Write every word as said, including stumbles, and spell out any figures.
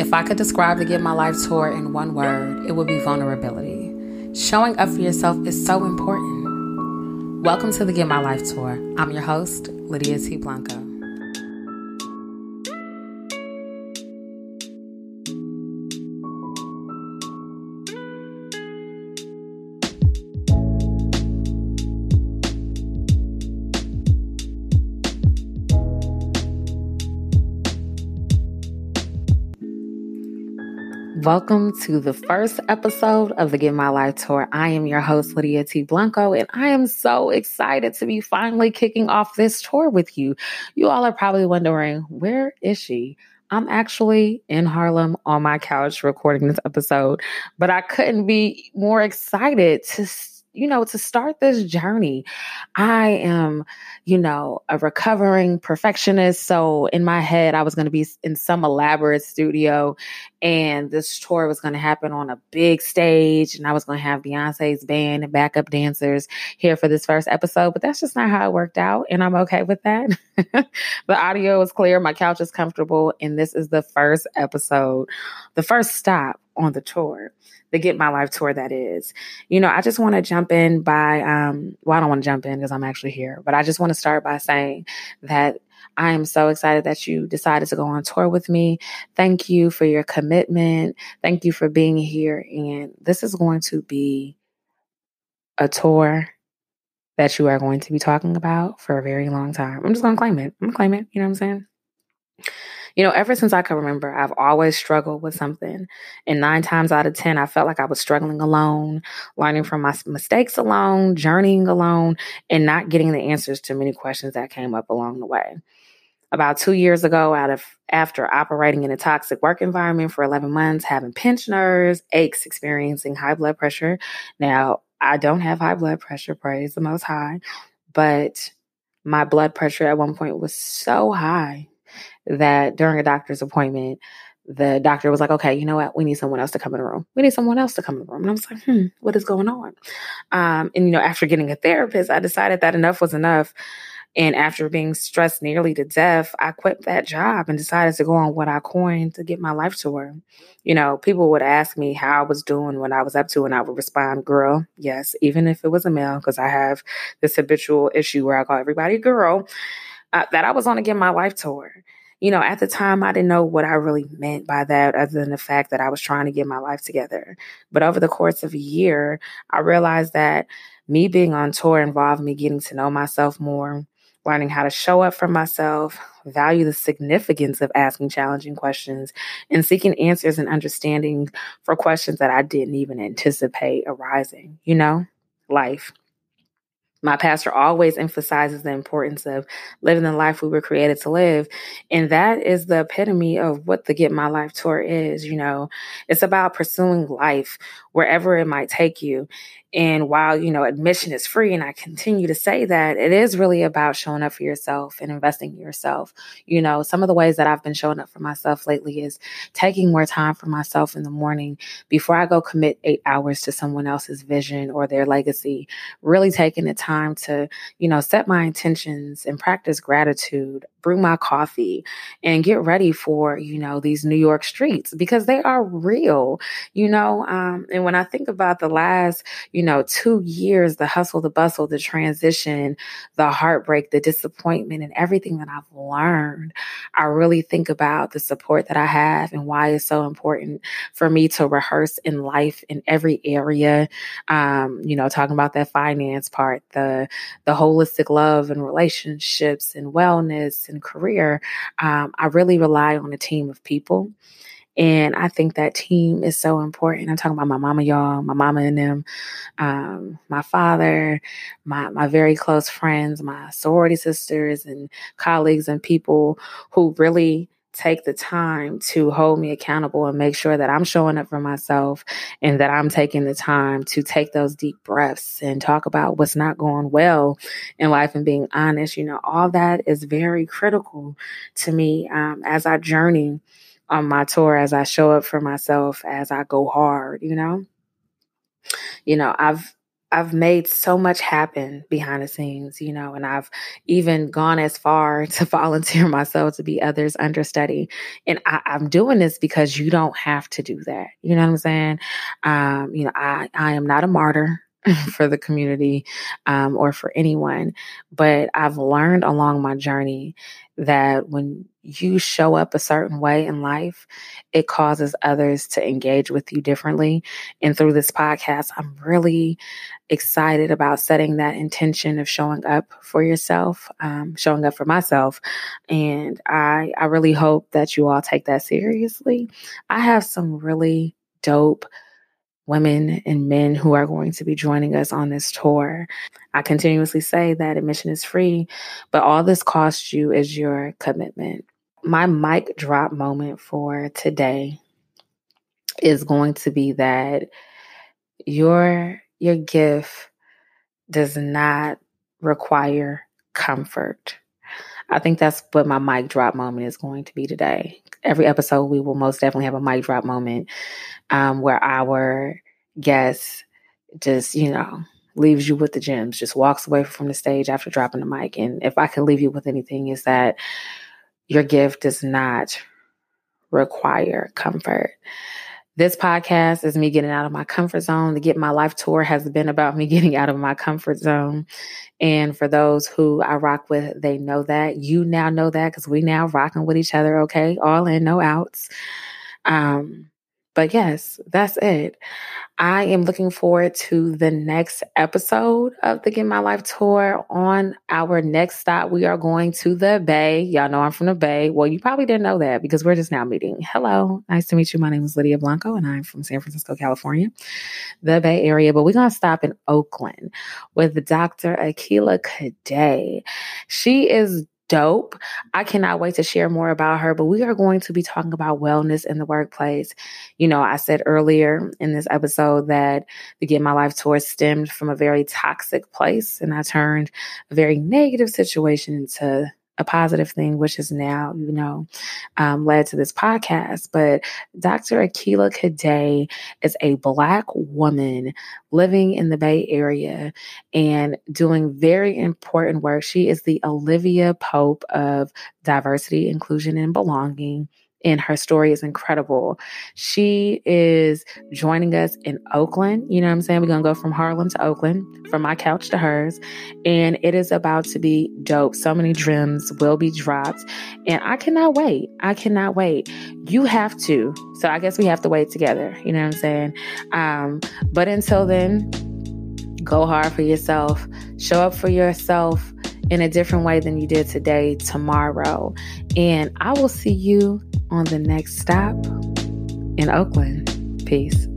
If I could describe the Get My Life Tour in one word, it would be vulnerability. Showing up for yourself is so important. Welcome to the Get My Life Tour. I'm your host, Lydia T. Blanco. Welcome to the first episode of the Get My Life Tour. I am your host, Lydia T. Blanco, and I am so excited to be finally kicking off this tour with you. You all are probably wondering, where is she? I'm actually in Harlem on my couch recording this episode, but I couldn't be more excited to you know, to start this journey. I am, you know, a recovering perfectionist. So in my head, I was going to be in some elaborate studio and this tour was going to happen on a big stage. And I was going to have Beyonce's band and backup dancers here for this first episode, but that's just not how it worked out. And I'm okay with that. The audio is clear. My couch is comfortable. And this is the first episode, the first stop on the tour, the Get My Life Tour, that is. You know, I just want to jump in by, um, well, I don't want to jump in because I'm actually here, but I just want to start by saying that I am so excited that you decided to go on tour with me. Thank you for your commitment. Thank you for being here. And this is going to be a tour that you are going to be talking about for a very long time. I'm just going to claim it. I'm going to claim it. You know what I'm saying? You know, ever since I can remember, I've always struggled with something. And nine times out of ten, I felt like I was struggling alone, learning from my mistakes alone, journeying alone, and not getting the answers to many questions that came up along the way. About two years ago, out of after operating in a toxic work environment for eleven months, having pinched nerves, aches, experiencing high blood pressure. Now, I don't have high blood pressure, praise the Most High, but my blood pressure at one point was so high that during a doctor's appointment, the doctor was like, okay, you know what? We need someone else to come in the room. We need someone else to come in the room. And I was like, hmm, what is going on? Um, and, you know, after getting a therapist, I decided that enough was enough. And after being stressed nearly to death, I quit that job and decided to go on what I coined to Get My Life Tour. You know, people would ask me how I was doing, what I was up to, and I would respond, girl, yes, even if it was a male, because I have this habitual issue where I call everybody girl, uh, that I was on to Get My Life Tour. You know, at the time, I didn't know what I really meant by that other than the fact that I was trying to get my life together. But over the course of a year, I realized that me being on tour involved me getting to know myself more, learning how to show up for myself, value the significance of asking challenging questions, and seeking answers and understanding for questions that I didn't even anticipate arising. You know, life. My pastor always emphasizes the importance of living the life we were created to live. And that is the epitome of what the Get My Life Tour is. You know, it's about pursuing life wherever it might take you. And while, you know, admission is free, and I continue to say that, it is really about showing up for yourself and investing in yourself. You know, some of the ways that I've been showing up for myself lately is taking more time for myself in the morning before I go commit eight hours to someone else's vision or their legacy, really taking the time to, you know, set my intentions and practice gratitude, brew my coffee, and get ready for, you know, these New York streets because they are real, you know. Um, and when I think about the last, you know, two years, the hustle, the bustle, the transition, the heartbreak, the disappointment, and everything that I've learned, I really think about the support that I have and why it's so important for me to rehearse in life in every area. Um, you know, talking about that finance part, the, the holistic love and relationships and wellness and career, um, I really rely on a team of people. And I think that team is so important. I'm talking about my mama, y'all, my mama and them, um, my father, my my very close friends, my sorority sisters and colleagues and people who really take the time to hold me accountable and make sure that I'm showing up for myself and that I'm taking the time to take those deep breaths and talk about what's not going well in life and being honest. You know, all that is very critical to me um, as I journey on my tour, as I show up for myself, as I go hard, you know, you know, I've I've made so much happen behind the scenes, you know, and I've even gone as far to volunteer myself to be others' understudy. And I, I'm doing this because you don't have to do that. You know what I'm saying? Um, you know, I, I am not a martyr for the community um, or for anyone, but I've learned along my journey that when you show up a certain way in life, it causes others to engage with you differently. And through this podcast, I'm really excited about setting that intention of showing up for yourself, um, showing up for myself. And I, I really hope that you all take that seriously. I have some really dope women and men who are going to be joining us on this tour. I continuously say that admission is free, but all this costs you is your commitment. My mic drop moment for today is going to be that your, your gift does not require comfort. I think that's what my mic drop moment is going to be today. Every episode, we will most definitely have a mic drop moment um, where our guest just, you know, leaves you with the gems, just walks away from the stage after dropping the mic. And if I can leave you with anything, is that your gift does not require comfort. This podcast is me getting out of my comfort zone. The Get My Life Tour has been about me getting out of my comfort zone. And for those who I rock with, they know that. You now know that because we now rocking with each other, okay? All in, no outs. Um, but yes, that's it. I am looking forward to the next episode of the Get My Life Tour. On our next stop, we are going to the Bay. Y'all know I'm from the Bay. Well, you probably didn't know that because we're just now meeting. Hello. Nice to meet you. My name is Lydia Blanco, and I'm from San Francisco, California, the Bay Area. But we're going to stop in Oakland with Doctor Akilah Cadet. She is dope. I cannot wait to share more about her, but we are going to be talking about wellness in the workplace. You know, I said earlier in this episode that the Get My Life Tour stemmed from a very toxic place, and I turned a very negative situation into a positive thing, which is now, you know, um, led to this podcast. But Doctor Akilah Cadet is a Black woman living in the Bay Area and doing very important work. She is the Olivia Pope of diversity, inclusion, and belonging. And her story is incredible. She is joining us in Oakland. You know what I'm saying? We're going to go from Harlem to Oakland, from my couch to hers. And it is about to be dope. So many gems will be dropped. And I cannot wait. I cannot wait. You have to. So I guess we have to wait together. You know what I'm saying? Um, but until then, go hard for yourself. Show up for yourself in a different way than you did today, tomorrow. And I will see you on the next stop in Oakland. Peace.